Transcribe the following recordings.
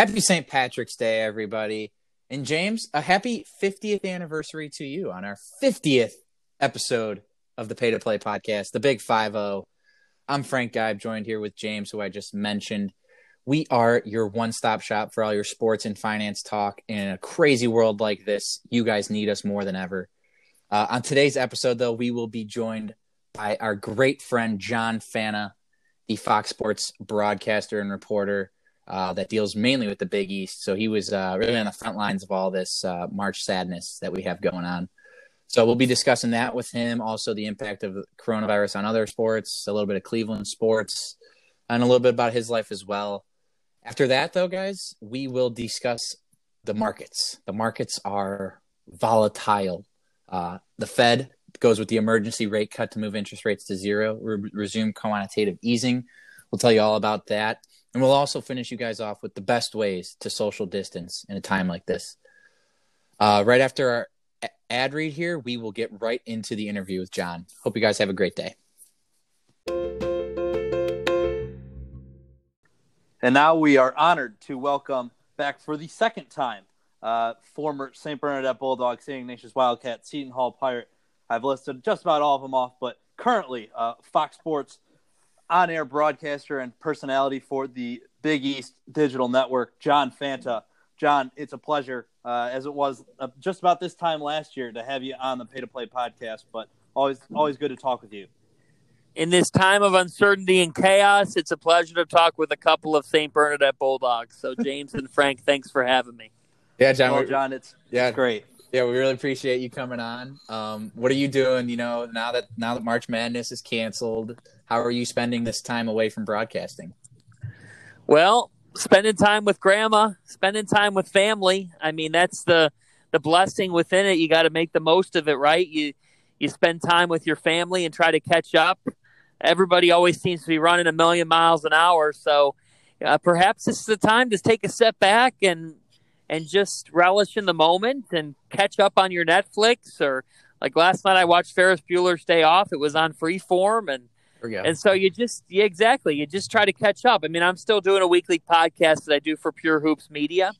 Happy St. Patrick's Day, everybody. And James, a happy 50th anniversary to you on our 50th episode of the Pay to Play podcast, the Big 50. I'm Frank Dive, joined here with James, who I just mentioned. We are your one-stop shop for all your sports and finance talk. In a crazy world like this, you guys need us more than ever. On today's episode, though, we will be joined by our great friend John Fanta, the Fox Sports broadcaster and reporter that deals mainly with the Big East. So he was really on the front lines of all this March sadness that we have going on. So we'll be discussing that with him, also the impact of coronavirus on other sports, a little bit of Cleveland sports, and a little bit about his life as well. After that, though, guys, we will discuss the markets. The markets are volatile. The Fed goes with the emergency rate cut to move interest rates to zero, resume quantitative easing. We'll tell you all about that. And we'll also finish you guys off with the best ways to social distance in a time like this. Right after our ad read here, we will get right into the interview with John. Hope you guys have a great day. And now we are honored to welcome back for the second time former St. Bernadette Bulldog, St. Ignatius Wildcat, Seton Hall Pirate. I've listed just about all of them off, but currently Fox Sports on-air broadcaster and personality for the Big East Digital Network, John Fanta. John, it's a pleasure, as it was just about this time last year, to have you on the Pay to Play podcast, but always good to talk with you. In this time of uncertainty and chaos, it's a pleasure to talk with a couple of St. Bernadette Bulldogs. So, James and Frank, thanks for having me. Yeah, John. Well, John, it's great. Yeah, we really appreciate you coming on. What are you doing, now that March Madness is canceled? How are you spending this time away from broadcasting? Well, spending time with grandma, spending time with family. I mean, that's the blessing within it. You got to make the most of it, right? You spend time with your family and try to catch up. Everybody always seems to be running a million miles an hour. So perhaps this is the time to take a step back and just relish in the moment and catch up on your Netflix. Or like last night, I watched Ferris Bueller's Day Off. It was on Freeform. And so you just, yeah, exactly. You just try to catch up. I mean, I'm still doing a weekly podcast that I do for Pure Hoops Media,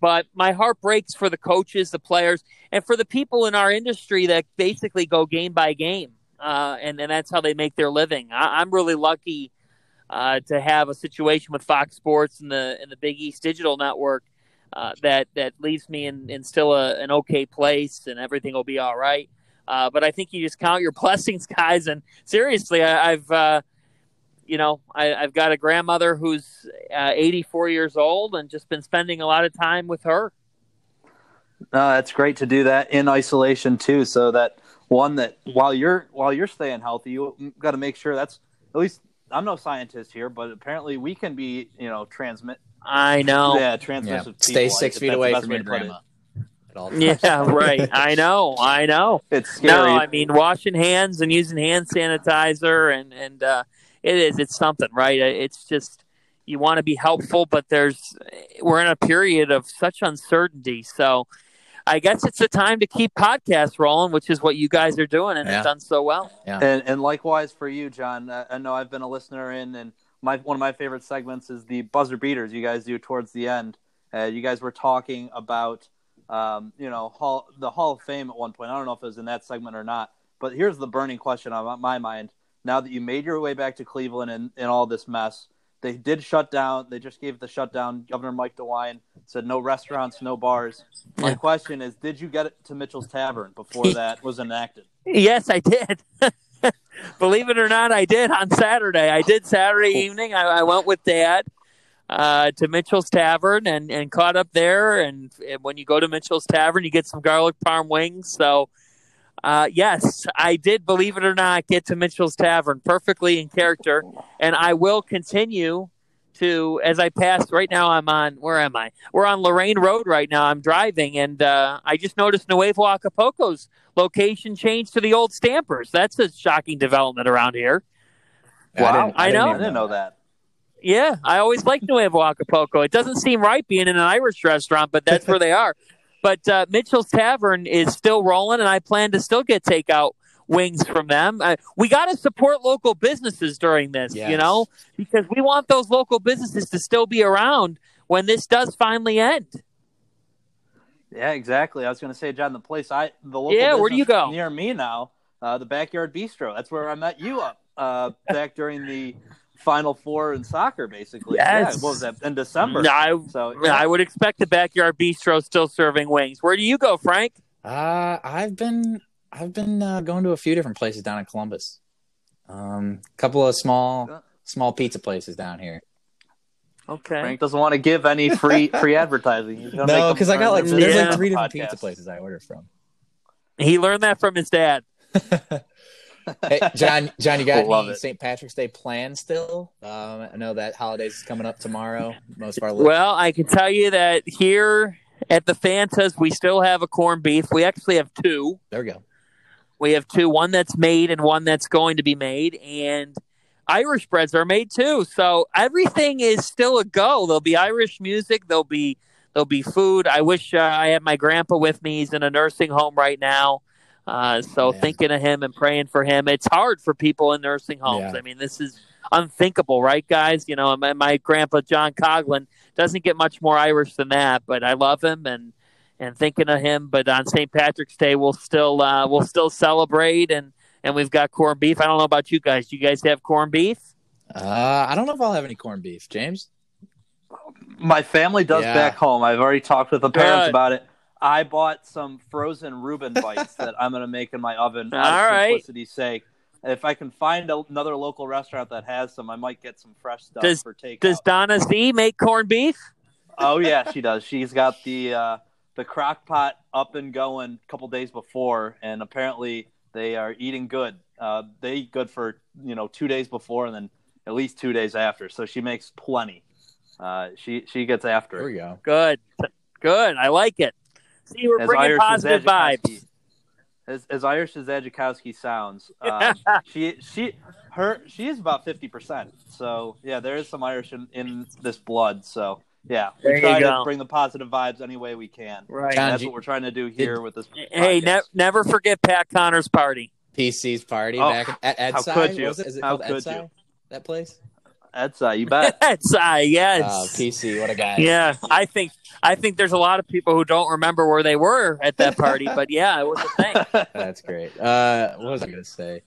but my heart breaks for the coaches, the players, and for the people in our industry that basically go game by game. And that's how they make their living. I'm really lucky to have a situation with Fox Sports and the Big East Digital Network that leaves me in still an okay place, and everything will be all right. But I think you just count your blessings, guys. And seriously, I've got a grandmother who's 84 years old, and just been spending a lot of time with her. That's great to do that in isolation too. So that one, that while you're staying healthy, you got to make sure that's, at least I'm no scientist here, but apparently we can be, transmit. I know. Yeah, transmissive. Yeah. Stay 6 feet away from your grandma. At all times. Yeah, right. I know. It's scary. No, I mean, washing hands and using hand sanitizer, and it's something, right? It's just, you want to be helpful, but we're in a period of such uncertainty. So I guess it's the time to keep podcasts rolling, which is what you guys are doing, and it's done so well. Yeah. And likewise for you, John. I know I've been a listener in, and one of my favorite segments is the buzzer beaters you guys do towards the end. You guys were talking about, the Hall of Fame at one point. I don't know if it was in that segment or not, but here's the burning question on my mind. Now that you made your way back to Cleveland and all this mess, they did shut down. They just gave the shutdown. Governor Mike DeWine said no restaurants, no bars. My question is, did you get it to Mitchell's Tavern before that was enacted? Yes, I did. Believe it or not, I did on Saturday. I did Saturday evening. I went with Dad to Mitchell's Tavern and caught up there. And when you go to Mitchell's Tavern, you get some garlic parm wings. So, yes, I did, believe it or not, get to Mitchell's Tavern perfectly in character. And I will continue to, as I pass right now, We're on Lorraine Road right now. I'm driving, and I just noticed Nuevo Acapulco's location changed to the old Stampers. That's a shocking development around here. Wow. I didn't know that. Yeah, I always liked Nuevo Acapulco. It doesn't seem right being in an Irish restaurant, but that's where they are. But Mitchell's Tavern is still rolling, and I plan to still get takeout wings from them. We got to support local businesses during this, because we want those local businesses to still be around when this does finally end. Yeah, exactly. I was going to say, John, the place where do you go? Near me now, the Backyard Bistro. That's where I met you up back during the Final Four in soccer, basically. Yes. Yeah, what was that, in December? I would expect the Backyard Bistro still serving wings. Where do you go, Frank? I've been going to a few different places down in Columbus. A couple of small pizza places down here. Okay. Frank doesn't want to give any free advertising. No, because I got there's three different pizza places I order from. He learned that from his dad. Hey, John, you got any St. Patrick's Day plans still? I know that holidays is coming up tomorrow. Most of our I can tell you that here at the Fantas, we still have a corned beef. We actually have two. There we go. We have two, one that's made and one that's going to be made, and Irish breads are made too. So everything is still a go. There'll be Irish music. There'll be food. I wish I had my grandpa with me. He's in a nursing home right now. Thinking of him and praying for him. It's hard for people in nursing homes. Yeah. I mean, this is unthinkable, right, guys? You know, my grandpa, John Coughlin, doesn't get much more Irish than that, but I love him and thinking of him. But on St. Patrick's Day, we'll still celebrate and we've got corned beef. I don't know about you guys. Do you guys have corned beef? I don't know if I'll have any corned beef, James. My family does back home. I've already talked with the parents about it. I bought some frozen Reuben bites that I'm going to make in my oven for simplicity's sake. If I can find another local restaurant that has some, I might get some fresh stuff for takeout. Does Donna Z make corned beef? Oh, yeah, she does. She's got the crock pot up and going a couple days before, and apparently they are eating good. They eat good for 2 days before and then at least 2 days after. So she makes plenty. She gets after it. There we go. Good. I like it. See, we're bringing positive vibes. As Irish as Zajakowski sounds, she is about 50%. So yeah, there is some Irish in this blood. So yeah, we try to bring the positive vibes any way we can. Right, John, that's what we're trying to do here with this. Hey, never forget Pat Connor's party, PC's party back at Edside. How could you? That place? Edside, you bet. Edside, yes. PC, what a guy. Yeah, I think there's a lot of people who don't remember where they were at that party, but yeah, it was a thing. That's great. What was I going to say?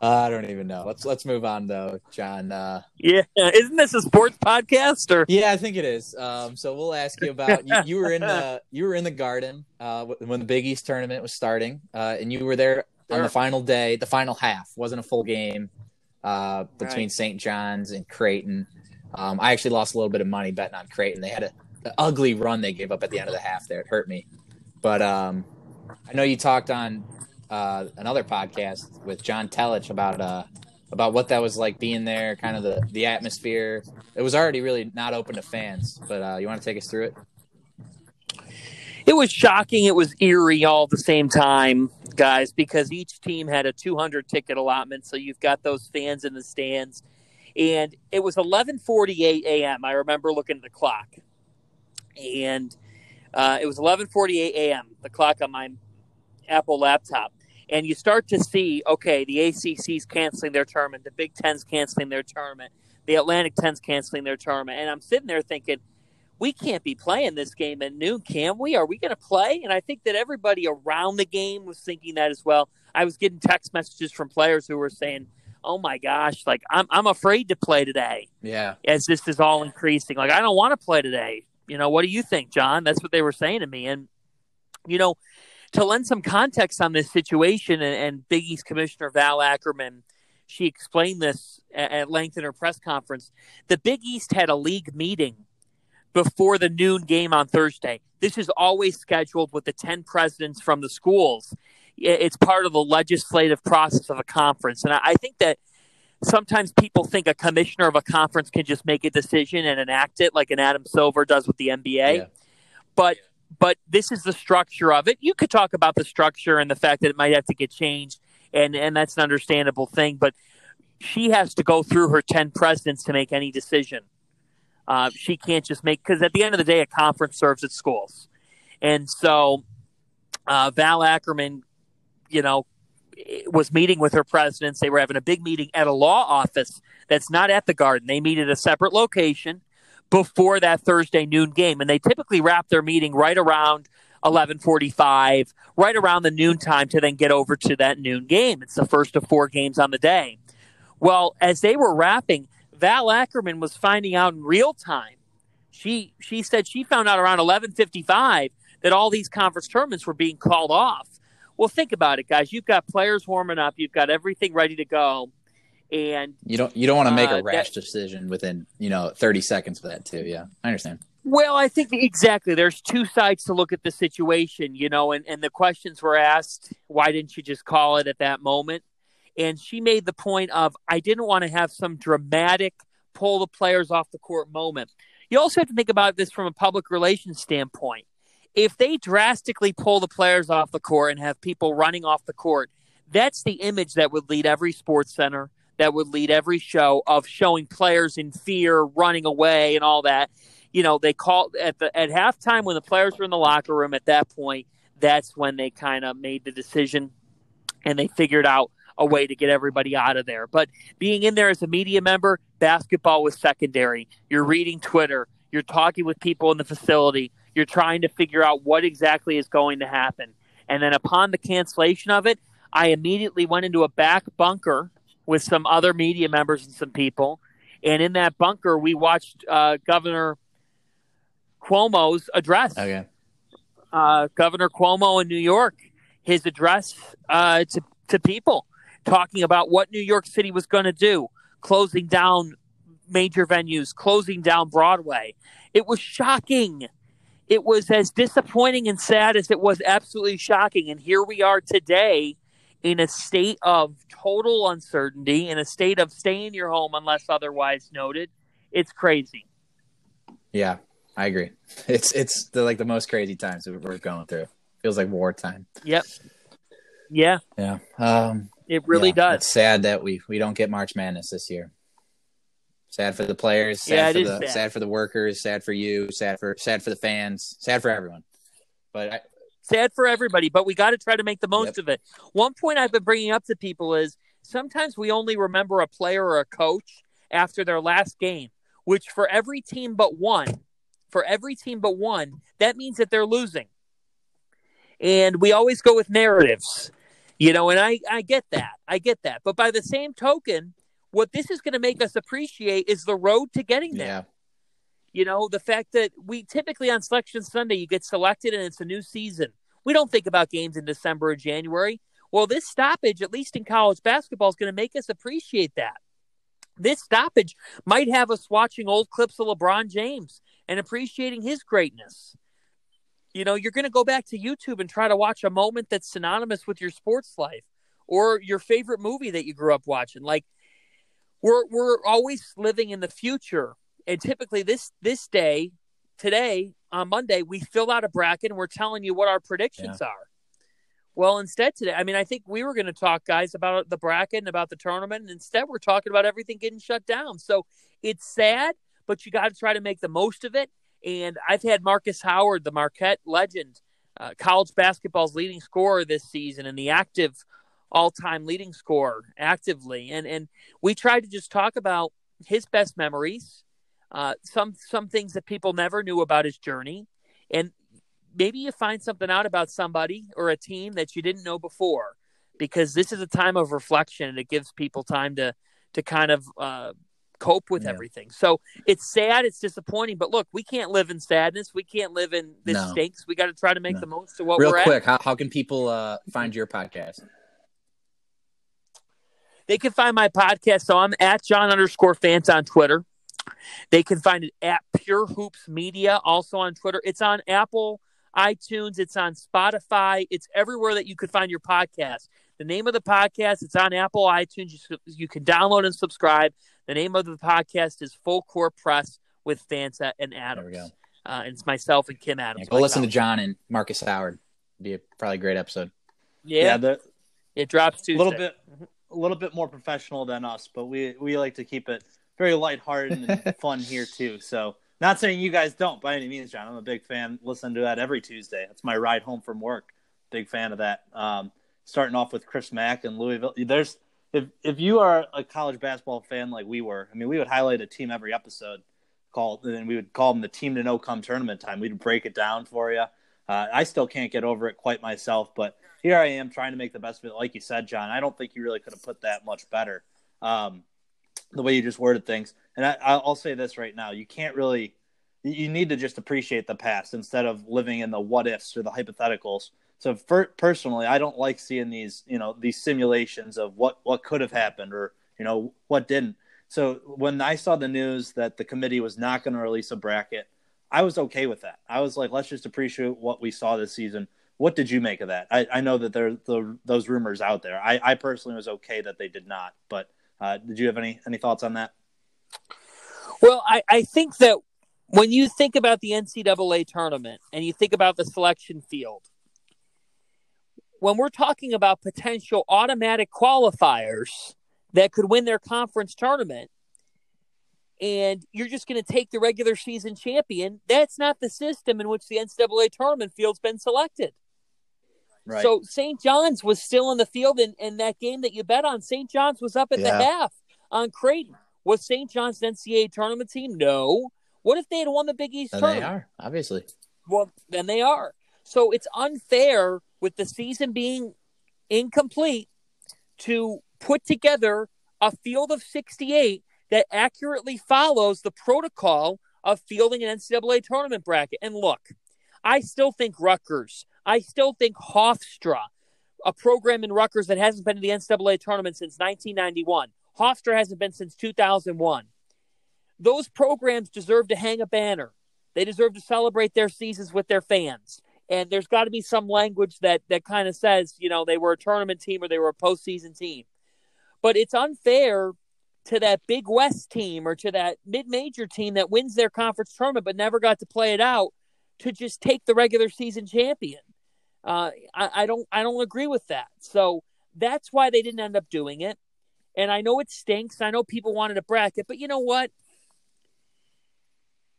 I don't even know. Let's move on though, John. Yeah, isn't this a sports podcast? Or yeah, I think it is. So we'll ask you about you were in the Garden when the Big East tournament was starting, and you were there on the final day, the final half. Wasn't a full game. Between St. John's and Creighton. I actually lost a little bit of money betting on Creighton. They had an ugly run they gave up at the end of the half there. It hurt me. But I know you talked on another podcast with John Telich about what that was like being there, kind of the atmosphere. It was already really not open to fans, but you want to take us through it? It was shocking. It was eerie all at the same time, guys, because each team had a 200-ticket allotment, so you've got those fans in the stands. And it was 11:48 a.m. I remember looking at the clock. And it was 11:48 a.m., the clock on my Apple laptop. And you start to see, okay, the ACC's canceling their tournament, the Big Ten's canceling their tournament, the Atlantic Ten's canceling their tournament. And I'm sitting there thinking, we can't be playing this game at noon, can we? Are we going to play? And I think that everybody around the game was thinking that as well. I was getting text messages from players who were saying, oh, my gosh, like, I'm afraid to play today. Yeah. As this is all increasing. Like, I don't want to play today. You know, what do you think, John? That's what they were saying to me. And, you know, to lend some context on this situation, and Big East Commissioner Val Ackerman, she explained this at length in her press conference. The Big East had a league meeting before the noon game on Thursday. This is always scheduled with the 10 presidents from the schools. It's part of the legislative process of a conference. And I think that sometimes people think a commissioner of a conference can just make a decision and enact it like an Adam Silver does with the NBA. Yeah. But this is the structure of it. You could talk about the structure and the fact that it might have to get changed, and that's an understandable thing. But she has to go through her 10 presidents to make any decision. She can't just make, because at the end of the day, a conference serves its schools. And so Val Ackerman, was meeting with her presidents. They were having a big meeting at a law office that's not at the Garden. They meet at a separate location. before that Thursday noon game. And they typically wrap their meeting right around 11:45, right around the noon time to then get over to that noon game. It's the first of four games on the day. Well, as they were wrapping, Val Ackerman was finding out in real time. She said she found out around 11:55 that all these conference tournaments were being called off. Well, think about it, guys. You've got players warming up. You've got everything ready to go. And you don't want to make a rash decision within 30 seconds of that too. Yeah, I understand. Well, I think exactly. There's two sides to look at the situation, and the questions were asked, why didn't you just call it at that moment? And she made the point of, I didn't want to have some dramatic pull the players off the court moment. You also have to think about this from a public relations standpoint. If they drastically pull the players off the court and have people running off the court, that's the image that would lead every sports center, that would lead every show of showing players in fear, running away, and all that. They called at halftime when the players were in the locker room. At that point, that's when they kind of made the decision and they figured out a way to get everybody out of there. But being in there as a media member, basketball was secondary. You're reading Twitter. You're talking with people in the facility. You're trying to figure out what exactly is going to happen. And then upon the cancellation of it, I immediately went into a back bunker with some other media members and some people. And in that bunker, we watched Governor Cuomo's address. Okay. Governor Cuomo in New York, his address to people, talking about what New York City was going to do, closing down major venues, closing down Broadway. It was shocking. It was as disappointing and sad as it was absolutely shocking. And here we are today in a state of total uncertainty, in a state of stay in your home unless otherwise noted. It's crazy. Yeah, I agree. It's the most crazy times we're going through. Feels like wartime. Yep. Yeah. Yeah. It really does. It's sad that we don't get March Madness this year. Sad for the players, sad for the workers, sad for you, sad for the fans, sad for everyone. Sad for everybody, but we got to try to make the most of it. One point I've been bringing up to people is sometimes we only remember a player or a coach after their last game, which for every team but one, that means that they're losing. And we always go with narratives, and I get that. But by the same token, what this is going to make us appreciate is the road to getting there. Yeah. The fact that we typically on Selection Sunday, you get selected and it's a new season. We don't think about games in December or January. Well, this stoppage, at least in college basketball, is going to make us appreciate that. This stoppage might have us watching old clips of LeBron James and appreciating his greatness. You're going to go back to YouTube and try to watch a moment that's synonymous with your sports life or your favorite movie that you grew up watching. Like, We're always living in the future, and typically this day, today, on Monday, we fill out a bracket, and we're telling you what our predictions are. Well, instead today, I think we were going to talk, guys, about the bracket and about the tournament, and instead we're talking about everything getting shut down. So it's sad, but you got to try to make the most of it, and I've had Marcus Howard, the Marquette legend, college basketball's leading scorer this season, and the active all-time leading scorer actively. And we tried to just talk about his best memories, some things that people never knew about his journey. And maybe you find something out about somebody or a team that you didn't know before, because this is a time of reflection and it gives people time to kind of cope with everything. So it's sad, it's disappointing, but look, we can't live in sadness. We can't live in this stinks. We got to try to make the most of what we're at. Real quick, how can people find your podcast? They can find my podcast. So I'm at John_Fanta on Twitter. They can find it at Pure Hoops Media, also on Twitter. It's on Apple, iTunes. It's on Spotify. It's everywhere that you could find your podcast. The name of the podcast, it's on Apple, iTunes. You can download and subscribe. The name of the podcast is Full Core Press with Fanta and Adams. There we go. And it's myself and Kim Adams. Go listen to John and Marcus Howard. It'll be probably a great episode. Yeah, it drops Tuesday. A little bit more professional than us, but we like to keep it very lighthearted and fun here too. So not saying you guys don't by any means, John. I'm a big fan. Listen to that every Tuesday. That's my ride home from work. Big fan of that. Starting off with Chris Mack and Louisville. There's if you are a college basketball fan like we were, we would highlight a team every episode. called, and then we would call them the team to know come tournament time. We'd break it down for you. I still can't get over it quite myself, but here I am trying to make the best of it. Like you said, John, I don't think you really could have put that much better, the way you just worded things. And I'll say this right now. You can't really – you need to just appreciate the past instead of living in the what-ifs or the hypotheticals. So personally, I don't like seeing these, you know, these simulations of what could have happened or, you know, what didn't. So when I saw the news that the committee was not going to release a bracket, I was okay with that. I was like, let's just appreciate what we saw this season. What did you make of that? I know that there are those rumors out there. I personally was okay that they did not. But did you have any thoughts on that? Well, I think that when you think about the NCAA tournament and you think about the selection field, when we're talking about potential automatic qualifiers that could win their conference tournament, and you're just going to take the regular season champion, that's not the system in which the NCAA tournament field's been selected. Right. So St. John's was still in the field, and that game that you bet on, St. John's was up at the half on Creighton. Was St. John's an NCAA tournament team? No. What if they had won the Big East tournament? They are, obviously. Well, then they are. So it's unfair, with the season being incomplete, to put together a field of 68 that accurately follows the protocol of fielding an NCAA tournament bracket. And look, I still think Rutgers, I still think Hofstra, a program in Rutgers that hasn't been to the NCAA tournament since 1991. Hofstra hasn't been since 2001. Those programs deserve to hang a banner. They deserve to celebrate their seasons with their fans. And there's got to be some language that kind of says, you know, they were a tournament team or they were a postseason team. But it's unfair to that Big West team or to that mid-major team that wins their conference tournament but never got to play it out to just take the regular season champion. I don't agree with that. So that's why they didn't end up doing it. And I know it stinks. I know people wanted a bracket. But you know what?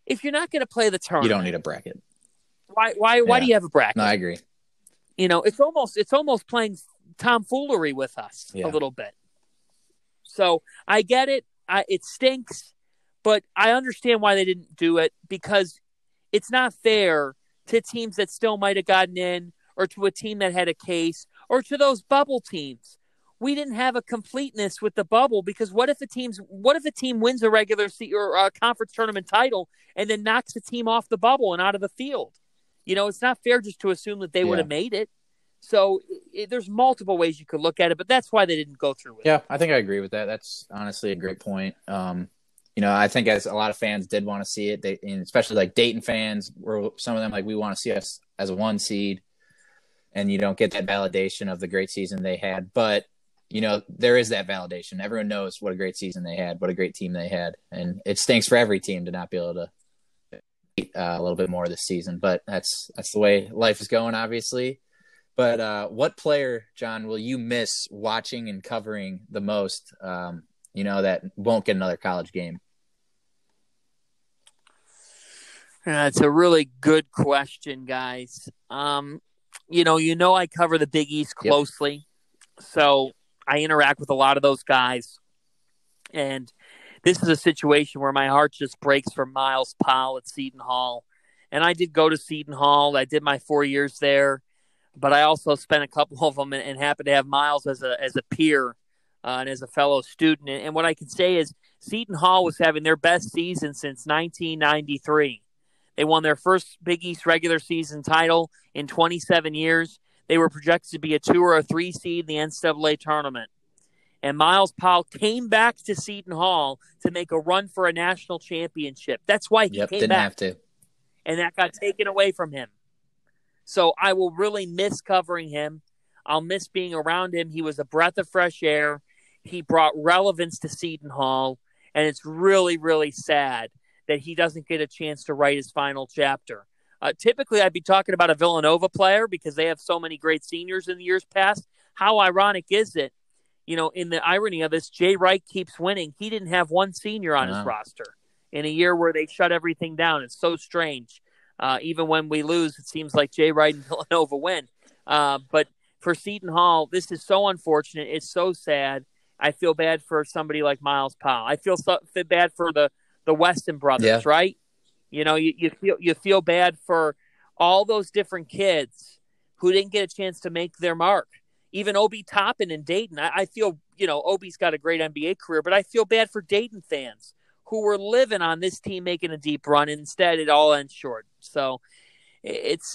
If you're not going to play the tournament, you don't need a bracket. Why do you have a bracket? No, I agree. You know, it's almost playing tomfoolery with us a little bit. So I get it. It stinks, but I understand why they didn't do it, because it's not fair to teams that still might have gotten in, or to a team that had a case, or to those bubble teams. We didn't have a completeness with the bubble, because what if a team wins a regular or a conference tournament title and then knocks the team off the bubble and out of the field? You know, it's not fair just to assume that they would have made it. So there's multiple ways you could look at it, but that's why they didn't go through with it. Yeah, I think I agree with that. That's honestly a great point. You know, I think as a lot of fans did want to see it, and especially like Dayton fans, where some of them like, we want to see us as a 1 seed, and you don't get that validation of the great season they had. But, you know, there is that validation. Everyone knows what a great season they had, what a great team they had. And it stinks for every team to not be able to a little bit more this season, but that's the way life is going, obviously. But what player, John, will you miss watching and covering the most, you know, that won't get another college game? That's a really good question, guys. You know, I cover the Big East closely, so I interact with a lot of those guys. And this is a situation where my heart just breaks for Myles Powell at Seton Hall. And I did go to Seton Hall. I did my 4 years there. But I also spent a couple of them and happened to have Myles as a peer and as a fellow student. And what I can say is Seton Hall was having their best season since 1993. They won their first Big East regular season title in 27 years. They were projected to be a 2 or a 3 seed in the NCAA tournament. And Myles Powell came back to Seton Hall to make a run for a national championship. That's why he came back. Didn't have to. And that got taken away from him. So I will really miss covering him. I'll miss being around him. He was a breath of fresh air. He brought relevance to Seton Hall. And it's really, really sad that he doesn't get a chance to write his final chapter. Typically, I'd be talking about a Villanova player because they have so many great seniors in the years past. How ironic is it? You know, in the irony of this, Jay Wright keeps winning. He didn't have one senior on his roster in a year where they shut everything down. It's so strange. Even when we lose, it seems like Jay Wright and Villanova win. But for Seton Hall, this is so unfortunate. It's so sad. I feel bad for somebody like Myles Powell. I feel bad for the the Weston brothers, yeah. right? You know, you feel bad for all those different kids who didn't get a chance to make their mark. Even Obi Toppin in Dayton. I feel, you know, Obi's got a great NBA career, but I feel bad for Dayton fans who were living on this team making a deep run. Instead, it all ends short. So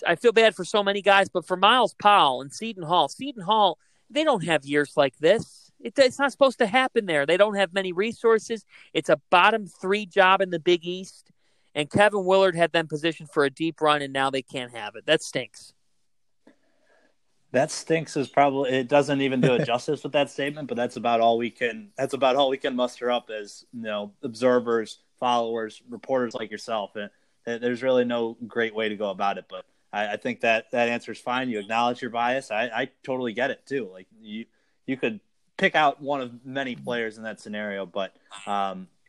I feel bad for so many guys, but for Myles Powell and Seton Hall, they don't have years like this. It's not supposed to happen there. They don't have many resources. It's a bottom three job in the Big East, and Kevin Willard had them positioned for a deep run, and now they can't have it. That stinks. That stinks is probably, it doesn't even do it justice with that statement, but that's about all we can muster up as, you know, observers, followers, reporters like yourself. And there's really no great way to go about it, but I think that answer's fine. You acknowledge your bias. I totally get it too. Like you could pick out one of many players in that scenario, but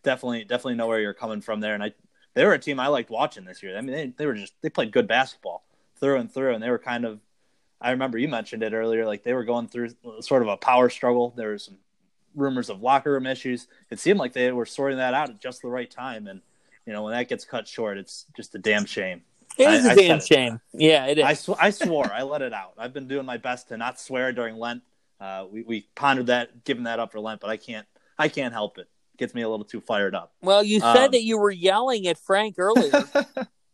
definitely know where you're coming from there. And they were a team I liked watching this year. I mean, they played good basketball through, and they were kind of, I remember you mentioned it earlier, like they were going through sort of a power struggle. There were some rumors of locker room issues. It seemed like they were sorting that out at just the right time. And, you know, when that gets cut short, it's just a damn shame. It is a damn shame. Yeah, it is. I swore. I let it out. I've been doing my best to not swear during Lent. We pondered that, giving that up for Lent, but I can't help it. It gets me a little too fired up. Well, you said that you were yelling at Frank earlier.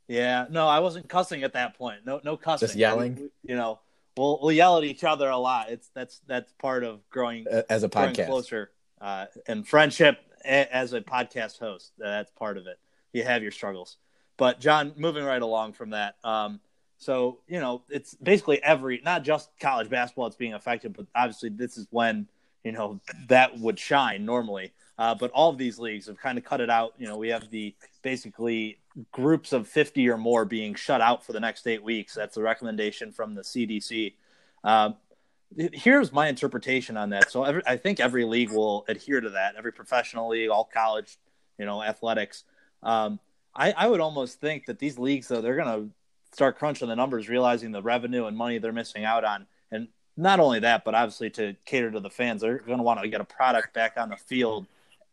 Yeah. No, I wasn't cussing at that point. No cussing. Just yelling? You know. We'll yell at each other a lot. That's part of growing as a podcast, growing closer, and friendship as a podcast host. That's part of it. You have your struggles, but John, moving right along from that. So you know, it's basically not just college basketball that's being affected, but obviously this is when you know that would shine normally. But all of these leagues have kind of cut it out. You know, we have the basically groups of 50 or more being shut out for the next 8 weeks. That's the recommendation from the CDC. Here's my interpretation on that. So I think every league will adhere to that. Every professional league, all college, you know, athletics. I would almost think that these leagues, though, they're going to start crunching the numbers, realizing the revenue and money they're missing out on. And not only that, but obviously to cater to the fans, they're going to want to get a product back on the field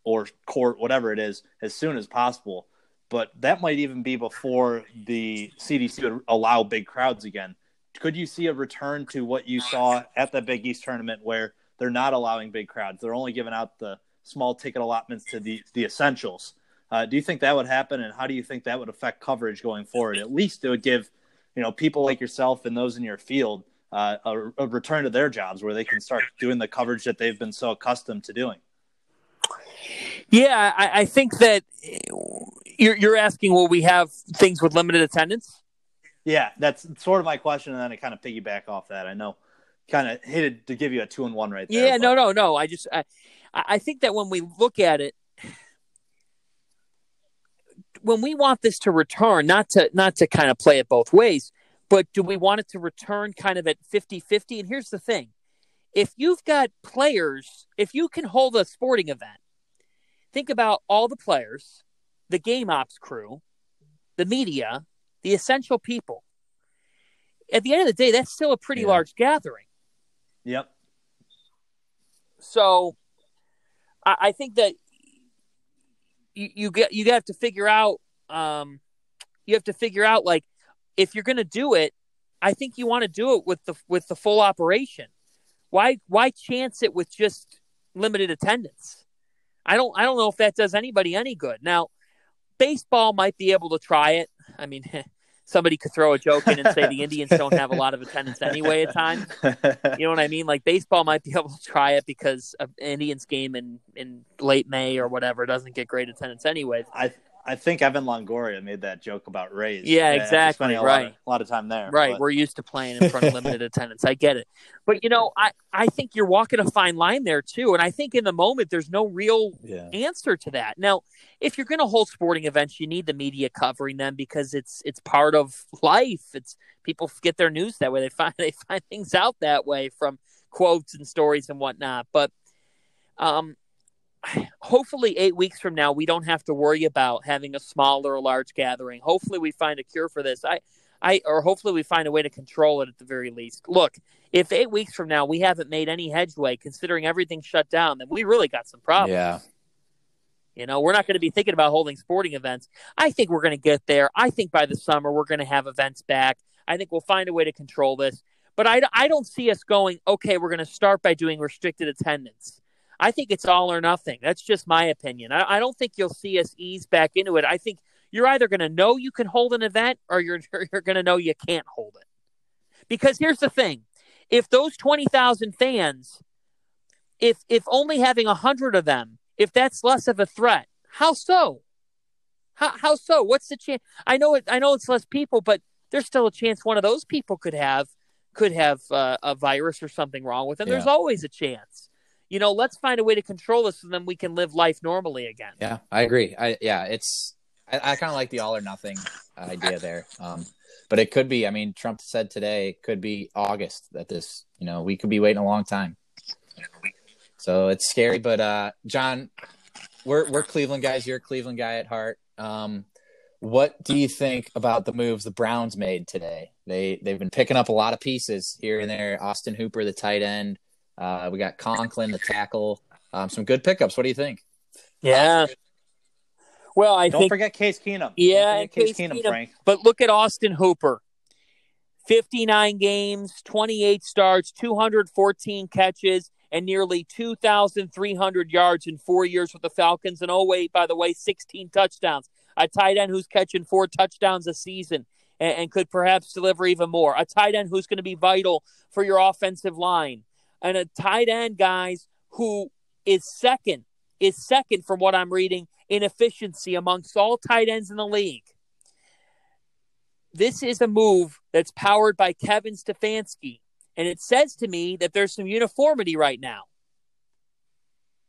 or court, whatever it is, as soon as possible. But that might even be before the CDC would allow big crowds again. Could you see a return to what you saw at the Big East tournament where they're not allowing big crowds? They're only giving out the small ticket allotments to the essentials. Do you think that would happen, and how do you think that would affect coverage going forward? At least it would give, you know, people like yourself and those in your field a return to their jobs where they can start doing the coverage that they've been so accustomed to doing. Yeah, I think that you're asking, will we have things with limited attendance? Yeah, that's sort of my question, and then I kind of piggyback off that. I know, kind of hated to give you a 2-in-1 right there. Yeah, no. I think that when we look at it, when we want this to return, not to kind of play it both ways, but do we want it to return kind of at 50-50? And here's the thing. If you've got players, if you can hold a sporting event, think about all the players, the game ops crew, the media, the essential people. At the end of the day, that's still a pretty large gathering. Yep. So I think that you have to figure out like if you're going to do it, I think you want to do it with the full operation. Why chance it with just limited attendance? I don't know if that does anybody any good. Now, baseball might be able to try it. I mean, somebody could throw a joke in and say the Indians don't have a lot of attendance anyway at times. You know what I mean? Like baseball might be able to try it because an Indians game in late May or whatever doesn't get great attendance anyway. I think Evan Longoria made that joke about Rays. Yeah, exactly. A lot of time there. Right. But we're used to playing in front of limited attendance. I get it. But, you know, I think you're walking a fine line there, too. And I think in the moment, there's no real answer to that. Now, if you're going to hold sporting events, you need the media covering them because it's part of life. It's people get their news that way. They find things out that way from quotes and stories and whatnot. But, hopefully 8 weeks from now, we don't have to worry about having a small or a large gathering. Hopefully we find a cure for this. Or hopefully we find a way to control it at the very least. Look, if 8 weeks from now, we haven't made any headway considering everything shut down, then we really got some problems. Yeah. You know, we're not going to be thinking about holding sporting events. I think we're going to get there. I think by the summer we're going to have events back. I think we'll find a way to control this. But I don't see us going, okay, we're going to start by doing restricted attendance. I think it's all or nothing. That's just my opinion. I don't think you'll see us ease back into it. I think you're either going to know you can hold an event or you're going to know you can't hold it. Because here's the thing. If those 20,000 fans, if only having 100 of them, if that's less of a threat, how so? How so? What's the chance? I know it's less people, but there's still a chance one of those people could have a virus or something wrong with them. Yeah. There's always a chance. You know, let's find a way to control this so then we can live life normally again. Yeah, I agree. I kind of like the all or nothing idea there. But it could be, I mean, Trump said today, it could be August that this, you know, we could be waiting a long time. So it's scary, but John, we're Cleveland guys. You're a Cleveland guy at heart. What do you think about the moves the Browns made today? They've been picking up a lot of pieces here and there. Austin Hooper, the tight end. We got Conklin, the tackle. Some good pickups. What do you think? Yeah. Well, I think. Don't forget Case Keenum. Yeah, Case Keenum, Frank. But look at Austin Hooper. 59 games, 28 starts, 214 catches. And nearly 2,300 yards in 4 years with the Falcons. And, 16 touchdowns. A tight end who's catching 4 touchdowns a season and could perhaps deliver even more. A tight end who's going to be vital for your offensive line. And a tight end, guys, who is second from what I'm reading in efficiency amongst all tight ends in the league. This is a move that's powered by Kevin Stefanski. And it says to me that there's some uniformity right now.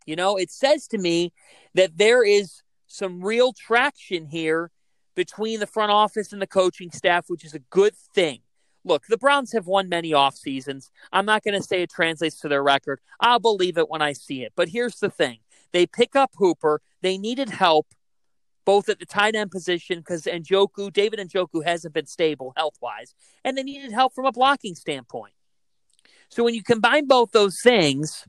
You know, it says to me that there is some real traction here between the front office and the coaching staff, which is a good thing. Look, the Browns have won many off seasons. I'm not going to say it translates to their record. I'll believe it when I see it. But here's the thing. They pick up Hooper. They needed help both at the tight end position because David Njoku hasn't been stable health-wise. And they needed help from a blocking standpoint. So when you combine both those things,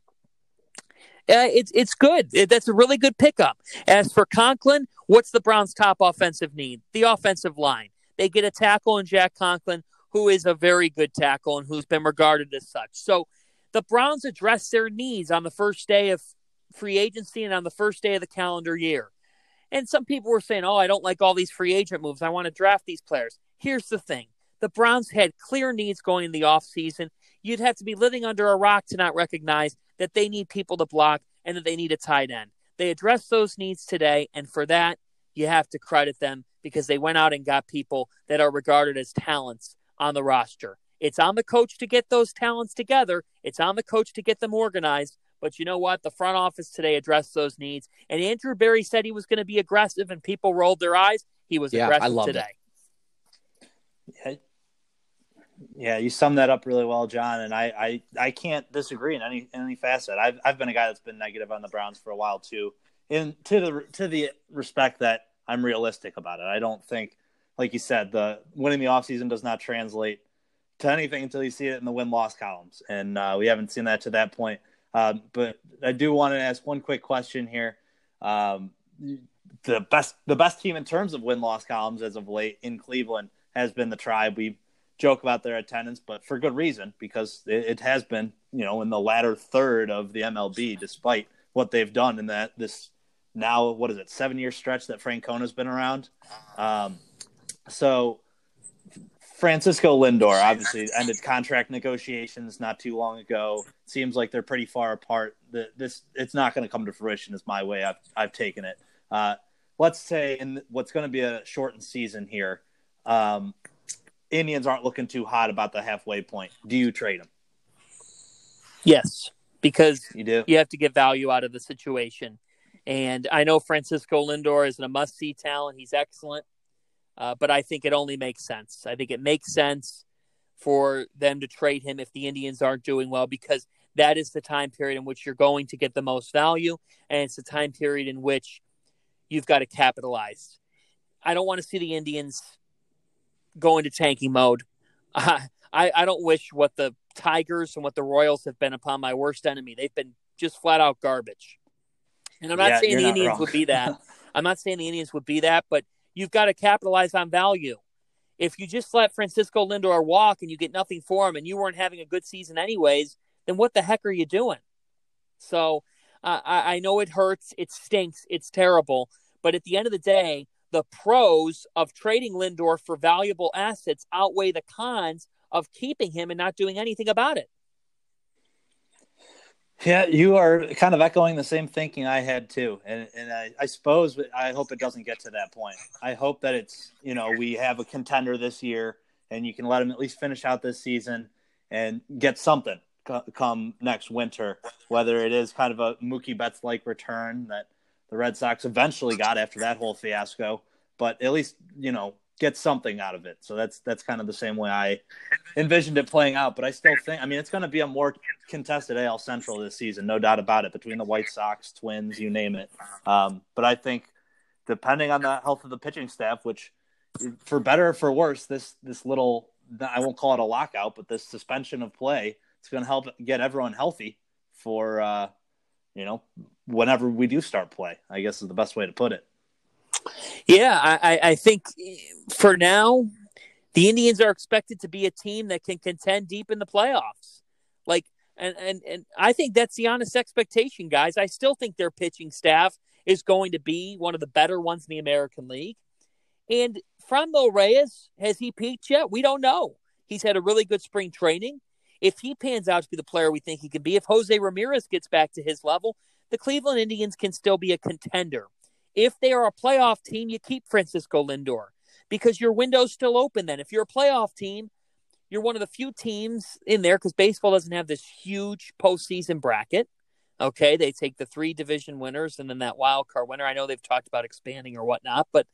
it's good. That's a really good pickup. As for Conklin, what's the Browns' top offensive need? The offensive line. They get a tackle in Jack Conklin, who is a very good tackle and who's been regarded as such. So the Browns address their needs on the first day of free agency and on the first day of the calendar year. And some people were saying, I don't like all these free agent moves. I want to draft these players. Here's the thing. The Browns had clear needs going in the offseason. You'd have to be living under a rock to not recognize that they need people to block and that they need a tight end. They addressed those needs today, and for that, you have to credit them because they went out and got people that are regarded as talents on the roster. It's on the coach to get those talents together. It's on the coach to get them organized. But you know what? The front office today addressed those needs, and Andrew Berry said he was going to be aggressive, and people rolled their eyes. He was aggressive today. Yeah. Yeah, you summed that up really well, John, and I can't disagree in any facet. I've been a guy that's been negative on the Browns for a while too, and to the respect that I'm realistic about it. I don't think, like you said, the winning the offseason does not translate to anything until you see it in the win-loss columns, and we haven't seen that to that point. But I do want to ask one quick question here. The best team in terms of win-loss columns as of late in Cleveland has been the Tribe. We've joke about their attendance, but for good reason, because it has been, you know, in the latter third of the MLB, despite what they've done in that this now, 7-year stretch that Francona's been around. So Francisco Lindor obviously ended contract negotiations not too long ago. Seems like they're pretty far apart. It's not going to come to fruition is my way I've taken it. Let's say in what's going to be a shortened season here, Indians aren't looking too hot about the halfway point. Do you trade them? Yes, because you have to get value out of the situation. And I know Francisco Lindor is a must-see talent. He's excellent. But I think it only makes sense. I think it makes sense for them to trade him if the Indians aren't doing well, because that is the time period in which you're going to get the most value, and it's the time period in which you've got to capitalize. I don't want to see the Indians go into tanking mode. I don't wish what the Tigers and what the Royals have been upon my worst enemy. They've been just flat out garbage. And I'm not saying the Indians would be that. I'm not saying the Indians would be that, but you've got to capitalize on value. If you just let Francisco Lindor walk and you get nothing for him and you weren't having a good season anyways, then what the heck are you doing? So I know it hurts. It stinks. It's terrible. But at the end of the day, the pros of trading Lindor for valuable assets outweigh the cons of keeping him and not doing anything about it. Yeah, you are kind of echoing the same thinking I had too. And I suppose I hope it doesn't get to that point. I hope that it's, you know, we have a contender this year and you can let him at least finish out this season and get something come next winter, whether it is kind of a Mookie Betts-like return that the Red Sox eventually got after that whole fiasco, but at least, you know, get something out of it. So that's kind of the same way I envisioned it playing out. But I still think, I mean, it's going to be a more contested AL Central this season, no doubt about it, between the White Sox, Twins, you name it. But I think depending on the health of the pitching staff, which for better or for worse, this little, I won't call it a lockout, but this suspension of play, it's going to help get everyone healthy for, you know, whenever we do start play, I guess is the best way to put it. Yeah, I think for now, the Indians are expected to be a team that can contend deep in the playoffs. Like, and I think that's the honest expectation, guys. I still think their pitching staff is going to be one of the better ones in the American League. And Franmil Reyes, has he peaked yet? We don't know. He's had a really good spring training. If he pans out to be the player we think he can be, if Jose Ramirez gets back to his level, the Cleveland Indians can still be a contender. If they are a playoff team, you keep Francisco Lindor because your window's still open then. If you're a playoff team, you're one of the few teams in there because baseball doesn't have this huge postseason bracket. Okay, they take the three division winners and then that wild card winner. I know they've talked about expanding or whatnot, but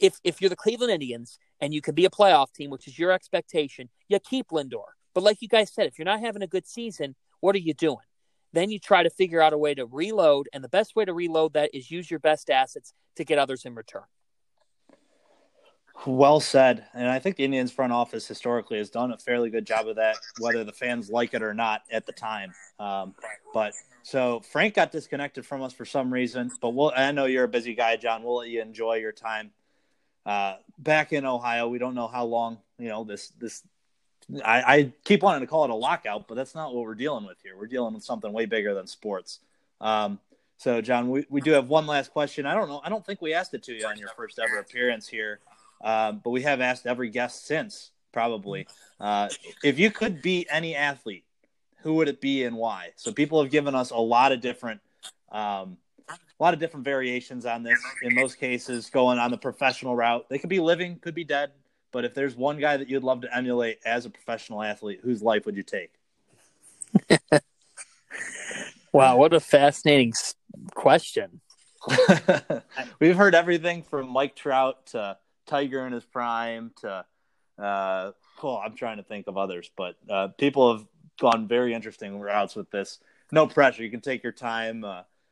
if you're the Cleveland Indians and you can be a playoff team, which is your expectation, you keep Lindor. But like you guys said, if you're not having a good season, what are you doing? Then you try to figure out a way to reload, and the best way to reload that is use your best assets to get others in return. Well said. And I think the Indians front office historically has done a fairly good job of that, whether the fans like it or not at the time. But so Frank got disconnected from us for some reason, but I know you're a busy guy, John. We'll let you enjoy your time back in Ohio. We don't know how long, you know, I keep wanting to call it a lockout, but that's not what we're dealing with here. We're dealing with something way bigger than sports. So, John, we do have one last question. I don't know. I don't think we asked it to you on your first ever appearance here, but we have asked every guest since, probably. If you could be any athlete, who would it be and why? So people have given us a lot of different variations on this. In most cases, going on the professional route. They could be living, could be dead. But if there's one guy that you'd love to emulate as a professional athlete, whose life would you take? Wow, what a fascinating question. We've heard everything from Mike Trout to Tiger in his prime to I'm trying to think of others. But people have gone very interesting routes with this. No pressure. You can take your time.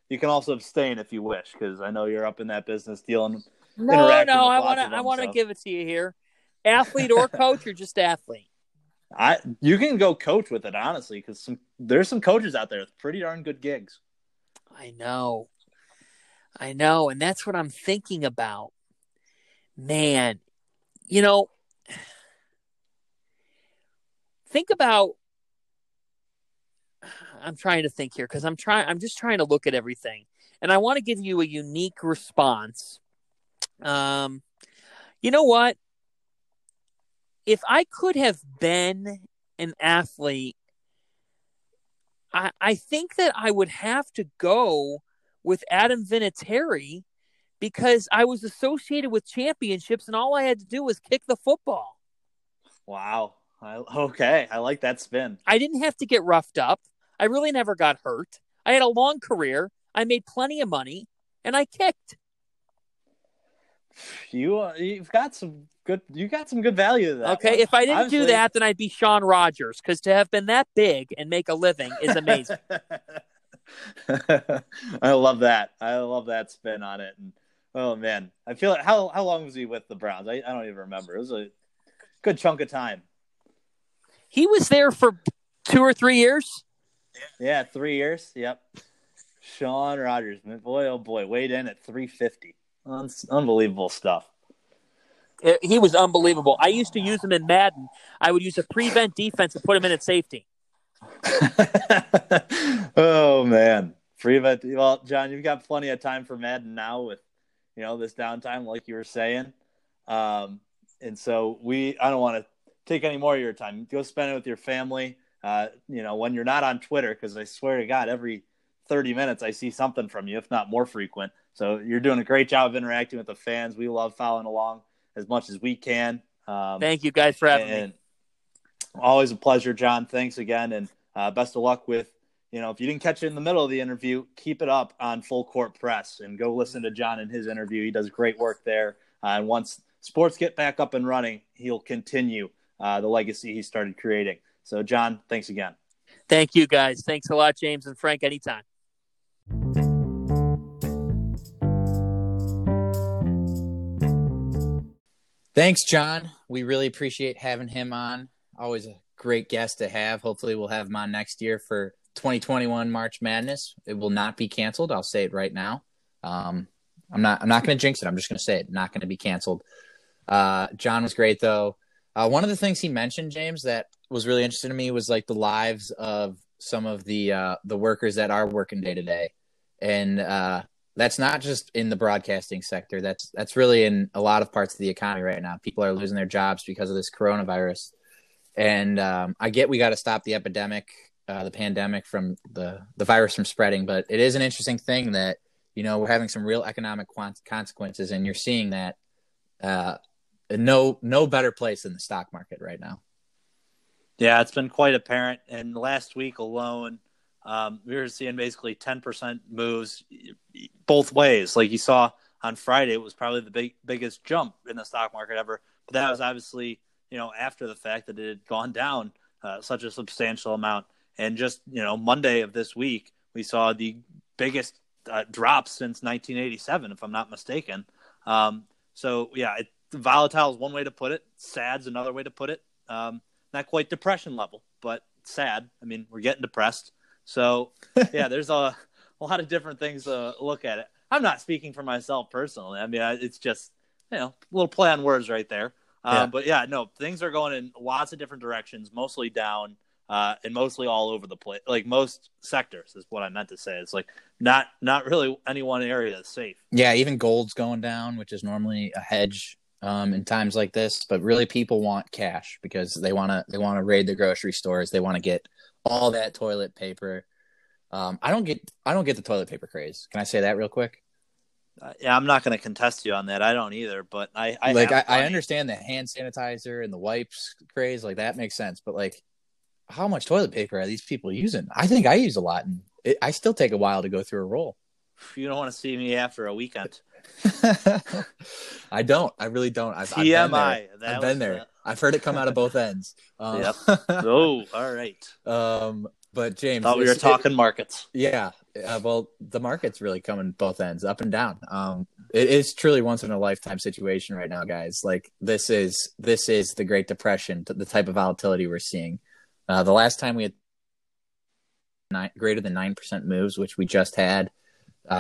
You can also abstain if you wish because I know you're up in that business dealing. No, I want to give it to you here. Athlete or coach or just athlete? You can go coach with it, honestly, because there's some coaches out there with pretty darn good gigs. I know, and that's what I'm thinking about. Man, you know, I'm trying to think here because I'm just trying to look at everything. And I want to give you a unique response. You know what? If I could have been an athlete, I think that I would have to go with Adam Vinatieri because I was associated with championships and all I had to do was kick the football. Wow. Okay. I like that spin. I didn't have to get roughed up. I really never got hurt. I had a long career. I made plenty of money and I kicked. You got some good value to that. Okay, one. If I didn't do that, then I'd be Sean Rogers because to have been that big and make a living is amazing. I love that. I love that spin on it. And, oh man, I feel like how long was he with the Browns? I don't even remember. It was a good chunk of time. He was there for 2 or 3 years. Yeah, 3 years. Yep. Sean Rogers, boy, oh boy, weighed in at 350. Unbelievable stuff. He was unbelievable. I used to use him in Madden. I would use a prevent defense and put him in at safety. Oh, man. Prevent. Well, John, you've got plenty of time for Madden now with, you know, this downtime, like you were saying. And so I don't want to take any more of your time. Go spend it with your family, you know, when you're not on Twitter, because I swear to God, every 30 minutes I see something from you, if not more frequent. So you're doing a great job of interacting with the fans. We love following along as much as we can. Thank you guys for having me. Always a pleasure, John. Thanks again. And best of luck with, you know, if you didn't catch it in the middle of the interview, keep it up on Full Court Press and go listen to John and his interview. He does great work there. And once sports get back up and running, he'll continue the legacy he started creating. So, John, thanks again. Thank you, guys. Thanks a lot, James and Frank. Anytime. Thanks, John. We really appreciate having him on. Always a great guest to have. Hopefully we'll have him on next year for 2021 March Madness. It will not be canceled. I'll say it right now. I'm not going to jinx it. I'm just going to say it. Not going to be canceled. John was great, though. One of the things he mentioned, James, that was really interesting to me was like the lives of some of the workers that are working day to day. And that's not just in the broadcasting sector. That's really in a lot of parts of the economy right now. People are losing their jobs because of this coronavirus. And I get we got to stop the epidemic, the pandemic from the virus from spreading. But it is an interesting thing that, you know, we're having some real economic consequences. And you're seeing that no better place than the stock market right now. Yeah, it's been quite apparent. And last week alone, we were seeing basically 10% moves both ways. Like you saw on Friday, it was probably the biggest jump in the stock market ever. But that was obviously, you know, after the fact that it had gone down such a substantial amount. And just, you know, Monday of this week, we saw the biggest drop since 1987, if I'm not mistaken. So, yeah, volatile is one way to put it. Sad's another way to put it. Not quite depression level, but sad. I mean, we're getting depressed. So, yeah, there's a lot of different things to look at it. I'm not speaking for myself personally. I mean, it's just, you know, a little play on words right there. Yeah. But, yeah, no, things are going in lots of different directions, mostly down and mostly all over the place. Like most sectors is what I meant to say. It's like not really any one area is safe. Yeah, even gold's going down, which is normally a hedge in times like this. But really people want cash because they want to raid the grocery stores. They want to get all that toilet paper. I don't get the toilet paper craze. Can I say that real quick? Yeah, I'm not going to contest you on that. I don't either. But I understand the hand sanitizer and the wipes craze. Like that makes sense. But like how much toilet paper are these people using? I think I use a lot, and I still take a while to go through a roll. You don't want to see me after a weekend. I don't. I really don't. TMI. I've been there. I've heard it come out of both ends. Yep. Oh, all right. But James, thought we were talking markets. Yeah. Well, the market's really coming both ends, up and down. It is truly once in a lifetime situation right now, guys. Like this is the Great Depression, the type of volatility we're seeing. The last time we had greater than 9% moves, which we just had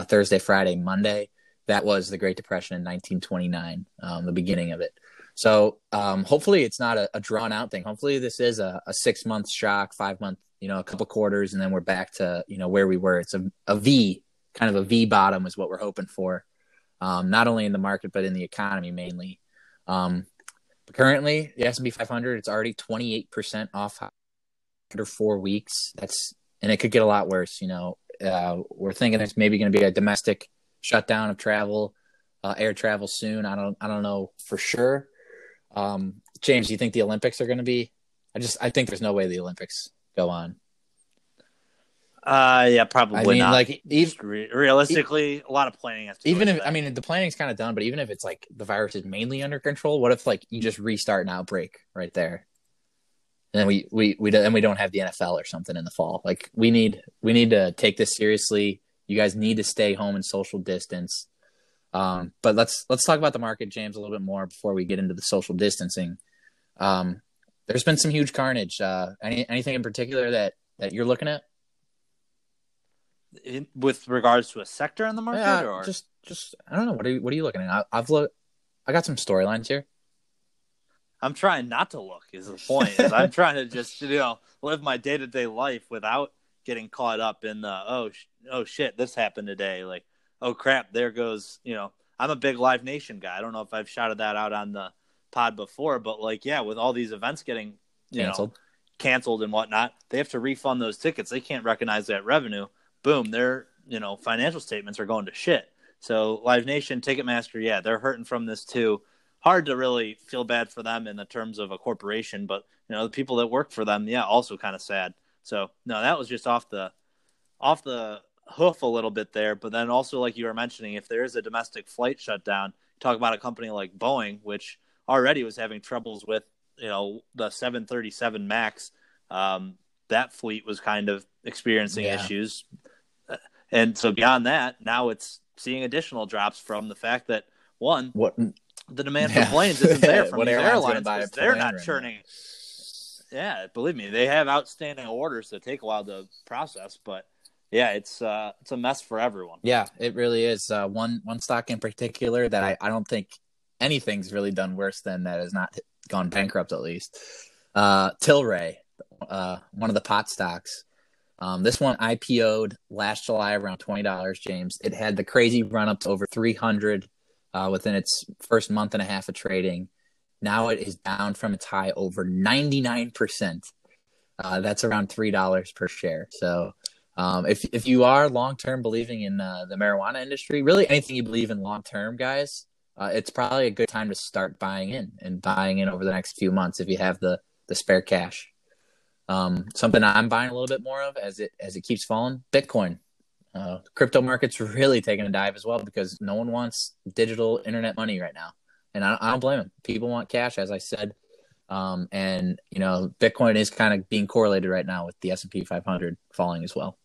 Thursday, Friday, Monday, that was the Great Depression in 1929, the beginning of it. So hopefully it's not a drawn-out thing. Hopefully this is a 6-month shock, 5-month, you know, a couple quarters, and then we're back to, you know, where we were. It's a V, kind of a V bottom is what we're hoping for, not only in the market but in the economy mainly. But currently, the S&P 500, it's already 28% off high. Or 4 weeks, and it could get a lot worse. You know, we're thinking there's maybe going to be a domestic shutdown of travel, air travel soon. I don't know for sure. James, do you think the Olympics are going to be? I think there's no way the Olympics go on. Yeah, probably not. Like realistically, a lot of planning has to. Even if that. I mean, the planning's kind of done, but even if it's like the virus is mainly under control, what if like you just restart an outbreak right there? And then we don't have the NFL or something in the fall. Like we need to take this seriously. You guys need to stay home and social distance. But let's talk about the market, James, a little bit more before we get into the social distancing. There's been some huge carnage. Anything in particular that you're looking at? with regards to a sector in the market, or just I don't know. What are you looking at? I got some storylines here. I'm trying not to look. Is the point? I'm trying to just live my day to day life without getting caught up in the oh shit, this happened today. Like, oh crap, there goes I'm a big Live Nation guy. I don't know if I've shouted that out on the pod before, but like with all these events getting canceled and whatnot, they have to refund those tickets. They can't recognize that revenue. Boom, their financial statements are going to shit. So Live Nation, Ticketmaster, they're hurting from this too. Hard to really feel bad for them in the terms of a corporation, but the people that work for them, also kind of sad. So no, that was just off the hoof a little bit there. But then also, like you were mentioning, if there is a domestic flight shutdown, talk about a company like Boeing, which already was having troubles with the 737 MAX. That fleet was kind of experiencing issues, and so beyond that, now it's seeing additional drops from the fact that the demand for planes isn't there from these airlines. They're not churning. Believe me, they have outstanding orders that take a while to process, but it's a mess for everyone. Yeah, it really is. One stock in particular that I don't think anything's really done worse than that has not gone bankrupt, at least. Tilray, one of the pot stocks. This one IPO'd last July around $20, James. It had the crazy run up to over $300 within its first month and a half of trading. Now it is down from its high over 99%. That's around $3 per share. So if you are long-term believing in the marijuana industry, really anything you believe in long-term, guys, it's probably a good time to start buying in over the next few months if you have the spare cash. Something I'm buying a little bit more of as it keeps falling, Bitcoin. Crypto market's really taking a dive as well because no one wants digital internet money right now. And I don't blame them. People want cash, as I said. And, Bitcoin is kind of being correlated right now with the S&P 500 falling as well.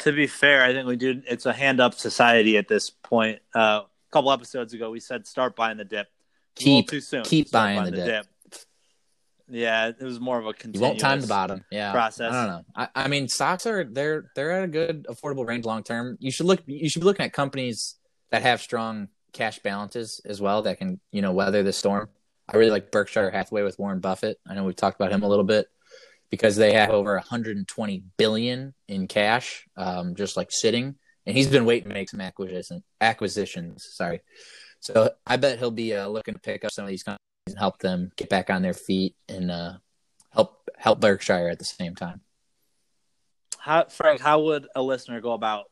To be fair, I think we do. It's a hand-up society at this point. A couple episodes ago, we said start buying the dip. Keep buying the dip. Yeah, it was more of a continuous. You won't time the bottom. Yeah, process. I don't know. I mean, stocks are they're at a good affordable range long term. You should be looking at companies that have strong cash balances as well that can weather the storm. I really like Berkshire Hathaway with Warren Buffett. I know we've talked about him a little bit because they have over 120 billion in cash, just like sitting, and he's been waiting to make some acquisitions. Sorry, so I bet he'll be looking to pick up some of these companies and help them get back on their feet and help Berkshire at the same time. Frank, how would a listener go about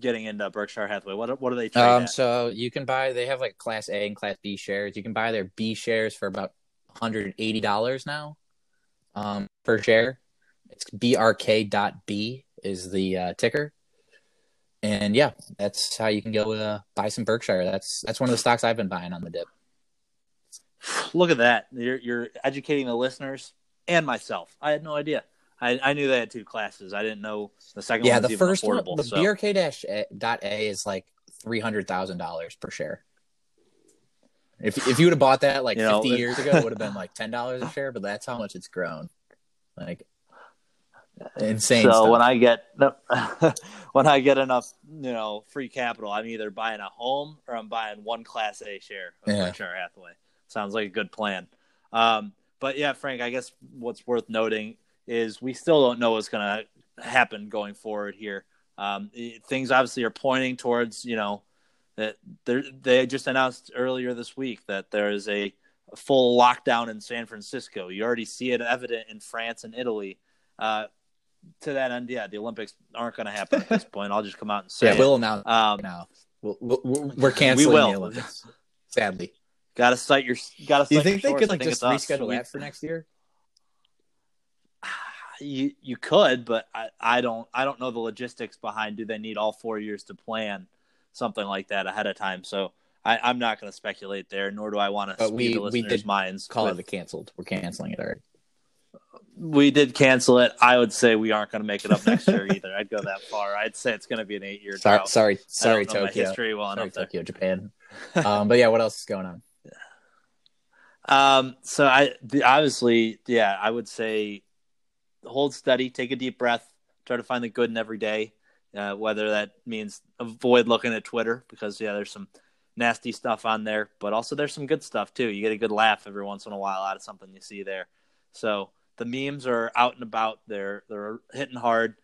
getting into Berkshire Hathaway? What do they trade at? So you can buy, they have like Class A and Class B shares. You can buy their B shares for about $180 now per share. It's BRK.B is the ticker. And that's how you can go buy some Berkshire. That's one of the stocks I've been buying on the dip. Look at that. You're educating the listeners and myself. I had no idea. I knew they had two classes. I didn't know the second one was even affordable. Yeah, the first one, BRK-A is like $300,000 per share. If you would have bought that 50 years ago, it would have been like $10 a share, but that's how much it's grown. Like, insane stuff. So when I get enough, free capital, I'm either buying a home or I'm buying one Class A share of Berkshire Hathaway. Sounds like a good plan. But Frank, I guess what's worth noting is we still don't know what's going to happen going forward here. Things obviously are pointing towards, that they just announced earlier this week that there is a full lockdown in San Francisco. You already see it evident in France and Italy. To that end, the Olympics aren't going to happen at this point. I'll just come out and say we'll announce now. We're canceling the Olympics, sadly. Got to cite your source. Do you think they could just reschedule that for next year? You could, but I don't know the logistics behind. Do they need all 4 years to plan something like that ahead of time? So I'm not going to speculate there, nor do I want to speed the listeners' minds. It canceled. We're canceling it already. We did cancel it. I would say we aren't going to make it up next year either. I'd go that far. I'd say it's going to be an 8-year drought. Sorry, Tokyo. History well enough. Sorry, Tokyo, Japan. But what else is going on? So I would say hold steady, take a deep breath. Try to find the good in every day, whether that means avoid looking at Twitter because, yeah, there's some nasty stuff on there, but also there's some good stuff too. You get a good laugh every once in a while out of something you see there. So the memes are out and about. They're hitting hard.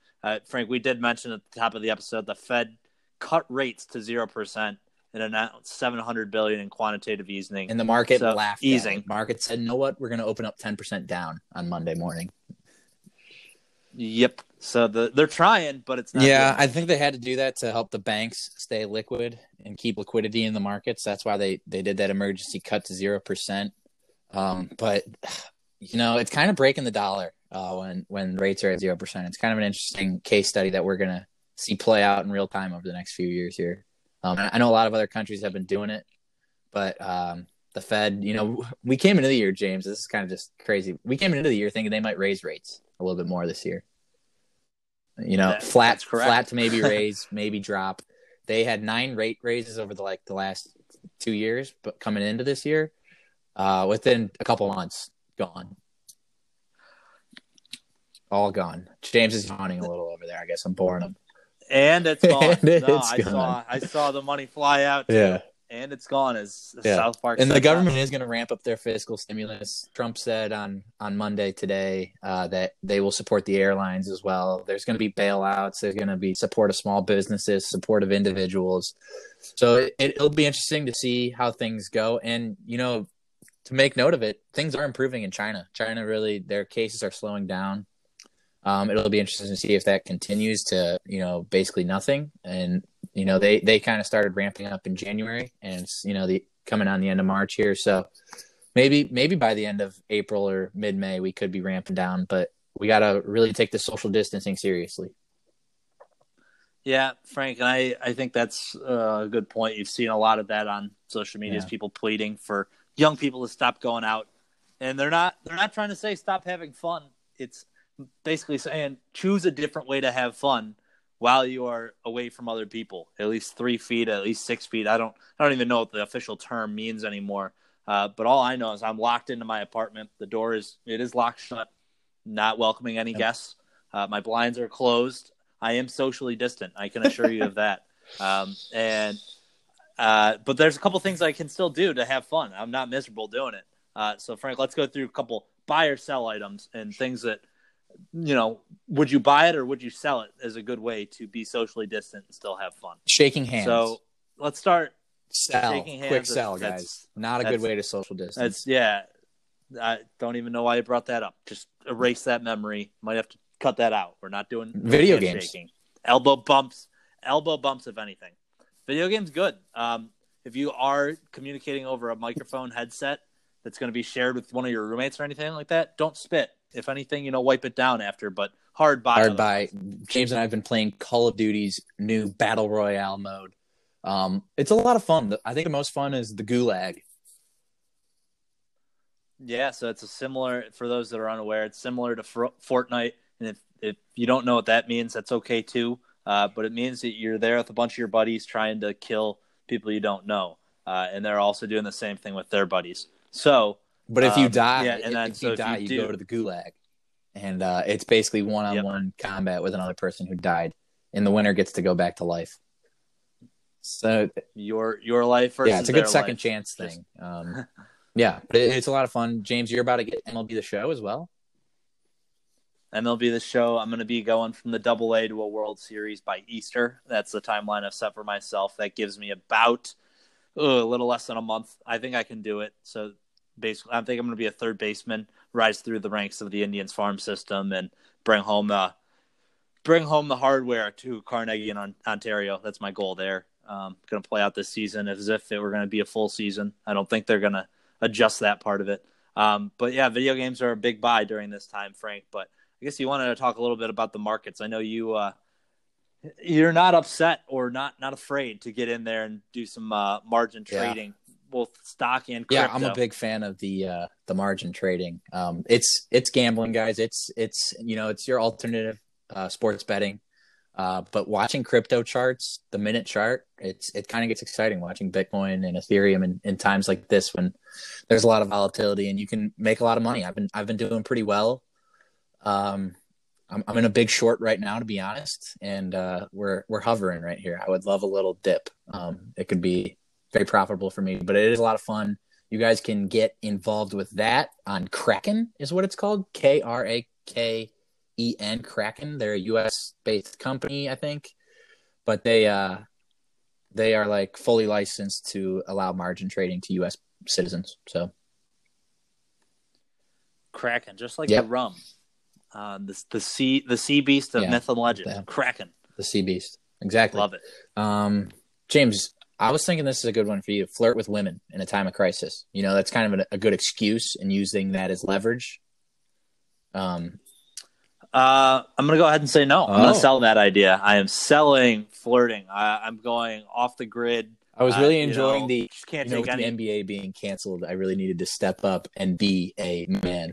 Frank, we did mention at the top of the episode, the Fed cut rates to 0% and announced $700 billion in quantitative easing. And the market laughed. Easing. The market said, you know what? We're going to open up 10% down on Monday morning. Yep. So they're trying, but it's not. Yeah, good. I think they had to do that to help the banks stay liquid and keep liquidity in the markets. That's why they did that emergency cut to 0%. But, you know, it's kind of breaking the dollar when rates are at 0%. It's kind of an interesting case study that we're going to see play out in real time over the next few years here. I know a lot of other countries have been doing it, but the Fed, you know, we came into the year, James, this is kind of just crazy. We came into the year thinking they might raise rates a little bit more this year. You know, flat to maybe raise, maybe drop. They had 9 rate raises over the last 2 years, but coming into this year, within a couple months, gone. All gone. James is yawning a little over there. I guess I'm boring him. And it's gone. I saw the money fly out. Too. Yeah. And it's gone as South Park. And the government is going to ramp up their fiscal stimulus. Trump said on Monday today that they will support the airlines as well. There's going to be bailouts. There's going to be support of small businesses, support of individuals. So it'll be interesting to see how things go. And, you know, to make note of it, things are improving in China. China really, their cases are slowing down. It'll be interesting to see if that continues to, you know, basically nothing. And, you know, they kind of started ramping up in January and it's, you know, coming on the end of March here. So maybe by the end of April or mid-May, we could be ramping down, but we got to really take the social distancing seriously. Yeah, Frank, and I think that's a good point. You've seen a lot of that on social media, is people pleading for young people to stop going out. And they're not trying to say stop having fun. It's basically saying choose a different way to have fun while you are away from other people, at least 3 feet, at least 6 feet. I don't even know what the official term means anymore. But all I know is I'm locked into my apartment. The door is locked shut, not welcoming any guests. My blinds are closed. I am socially distant. I can assure you of that. But there's a couple things I can still do to have fun. I'm not miserable doing it. So Frank, let's go through a couple buy or sell items and things that, you know, would you buy it or would you sell it as a good way to be socially distant and still have fun? Shaking hands. So let's start. Sell. Shaking hands. Quick sell, guys. Not a good way to social distance. Yeah. I don't even know why you brought that up. Just erase that memory. Might have to cut that out. We're not doing video games. Shaking. Elbow bumps, if anything. Video games, good. If you are communicating over a microphone headset that's going to be shared with one of your roommates or anything like that, don't spit. If anything, you know, wipe it down after, but hard buy. Hard buy. James and I have been playing Call of Duty's new Battle Royale mode. It's a lot of fun. I think the most fun is the Gulag. Yeah, so it's for those that are unaware, it's similar to Fortnite. And if you don't know what that means, that's okay too. But it means that you're there with a bunch of your buddies trying to kill people you don't know. And they're also doing the same thing with their buddies. So... But if you die, you go to the Gulag, and it's basically one-on-one combat with another person who died, and the winner gets to go back to life. So your life versus it's a good second life. Chance thing. But it's a lot of fun. James, you're about to get MLB The Show as well. MLB The Show. I'm going to be going from the AA to a World Series by Easter. That's the timeline I've set for myself. That gives me about a little less than a month. I think I can do it. So. Basically, I think I'm going to be a third baseman, rise through the ranks of the Indians farm system, and bring home the hardware to Carnegie in Ontario. That's my goal there. Going to play out this season as if it were going to be a full season. I don't think they're going to adjust that part of it. But yeah, video games are a big buy during this time, Frank. But I guess you wanted to talk a little bit about the markets. I know you you're not upset or not afraid to get in there and do some margin trading. Yeah. Both stock and crypto. Yeah, I'm a big fan of the margin trading. It's gambling, guys. It's you know, it's your alternative sports betting. But watching crypto charts, the minute chart, it kind of gets exciting watching Bitcoin and Ethereum in times like this when there's a lot of volatility and you can make a lot of money. I've been doing pretty well. I'm in a big short right now, to be honest, and we're hovering right here. I would love a little dip. It could be very profitable for me, but it is a lot of fun. You guys can get involved with that on Kraken, is what it's called, Kraken, Kraken. They're a U.S.-based company, I think, but they are like fully licensed to allow margin trading to U.S. citizens. So, Kraken, just like the rum. The sea beast of myth and legend, Kraken. The sea beast, exactly. Love it, James. I was thinking this is a good one for you. Flirt with women in a time of crisis. You know, that's kind of a good excuse, and using that as leverage. I'm gonna go ahead and say no. I'm gonna sell that idea. I am selling flirting. I'm going off the grid. I was really enjoying the NBA being canceled. I really needed to step up and be a man.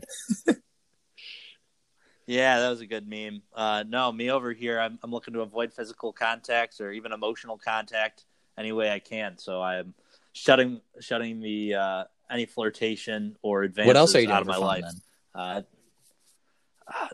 Yeah, that was a good meme. No, me over here, I'm looking to avoid physical contacts or even emotional contact any way I can. So I'm shutting the any flirtation or advances out of my life.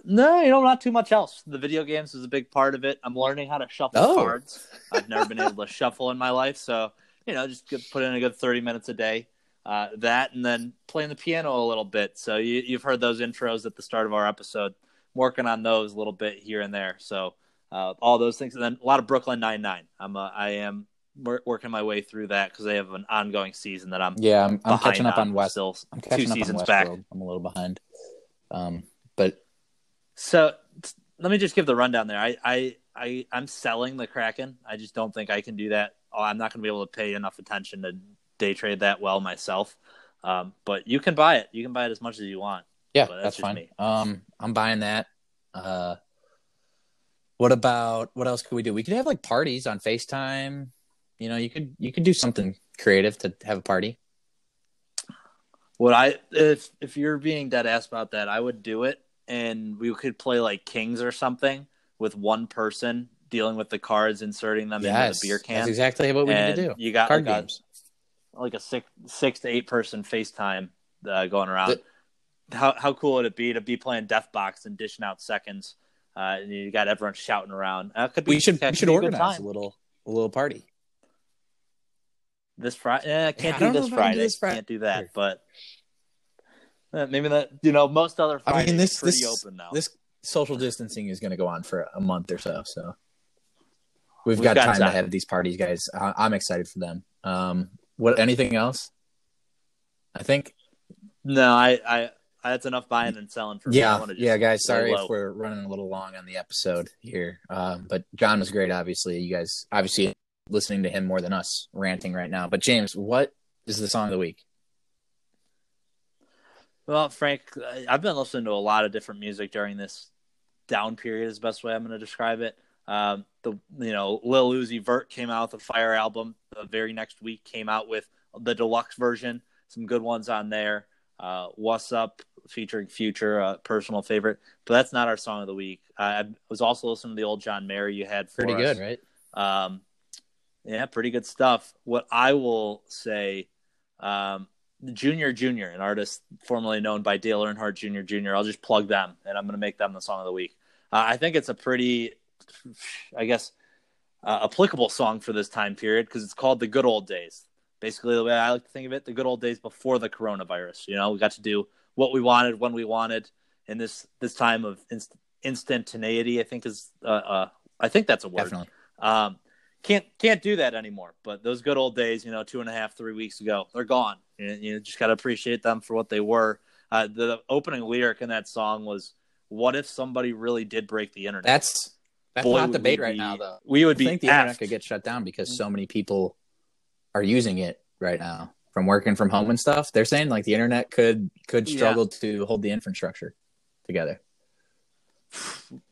No, not too much else. The video games is a big part of it. I'm learning how to shuffle cards. I've never been able to shuffle in my life. So, just put in a good 30 minutes a day. That, and then playing the piano a little bit. So you've heard those intros at the start of our episode. Working on those a little bit here and there, so all those things, and then a lot of Brooklyn Nine-Nine. I am working my way through that because they have an ongoing season that I'm catching up on West. Still, I'm two seasons back. I'm a little behind, but so let me just give the rundown there. I'm selling the Kraken. I just don't think I can do that. I'm not going to be able to pay enough attention to day trade that well myself. But you can buy it. You can buy it as much as you want. Yeah, well, that's fine. I'm buying that. What else could we do? We could have like parties on FaceTime. You could do something creative to have a party. If you're being dead ass about that, I would do it, and we could play like Kings or something with one person dealing with the cards, inserting them into the beer can. That's exactly what we need to do. You got card games. Like a six to eight person FaceTime going around. How cool would it be to be playing Death Box and dishing out seconds? And you got everyone shouting around. We should organize a little party this Friday. Can't do that. Here. But maybe that most other Fridays this pretty open now. This social distancing is going to go on for a month or so. So we've got time to have these parties, guys. I'm excited for them. What? Anything else? I think no. That's enough buying and selling for me. Guys, sorry if we're running a little long on the episode here. But John was great, obviously. You guys obviously listening to him more than us ranting right now. But James, what is the song of the week? Well, Frank, I've been listening to a lot of different music during this down period is the best way I'm going to describe it. Lil Uzi Vert came out with a Fire album. The very next week came out with the deluxe version. Some good ones on there. What's Up featuring Future, personal favorite, but that's not our song of the week. I was also listening to the old John Mayer you had for us. Pretty good, right? Yeah, pretty good stuff. What I will say, Junior, an artist formerly known by Dale Earnhardt Jr., I'll just plug them, and I'm going to make them the song of the week. I think it's a pretty, applicable song for this time period because it's called The Good Old Days. Basically, the way I like to think of it, the good old days before the coronavirus. We got to do what we wanted, when we wanted, in this time of instantaneity. I think is I think that's a word. Definitely. Can't do that anymore. But those good old days, 2.5-3 weeks ago, they're gone. You just got to appreciate them for what they were. The opening lyric in that song was, "What if somebody really did break the internet?" That's not debate right now, though. I think the internet could get shut down because so many people are using it right now from working from home and stuff. They're saying like the internet could struggle to hold the infrastructure together.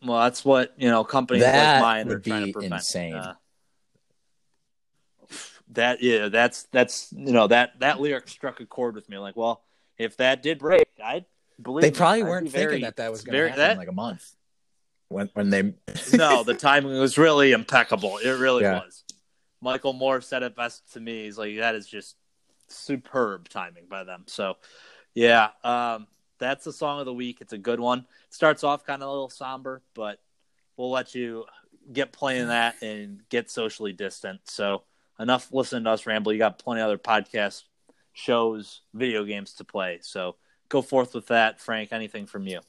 Well, that's what, companies that like mine are trying to prevent. Insane. That lyric struck a chord with me. Like, well, if that did break, I believe they probably weren't thinking that was going to happen in like a month when they, no, the timing was really impeccable. It really was. Michael Moore said it best to me. He's like, that is just superb timing by them. So, that's the song of the week. It's a good one. It starts off kind of a little somber, but we'll let you get playing that and get socially distant. So enough listening to us ramble. You got plenty of other podcasts, shows, video games to play. So go forth with that, Frank. Anything from you?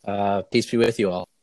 Peace be with you all.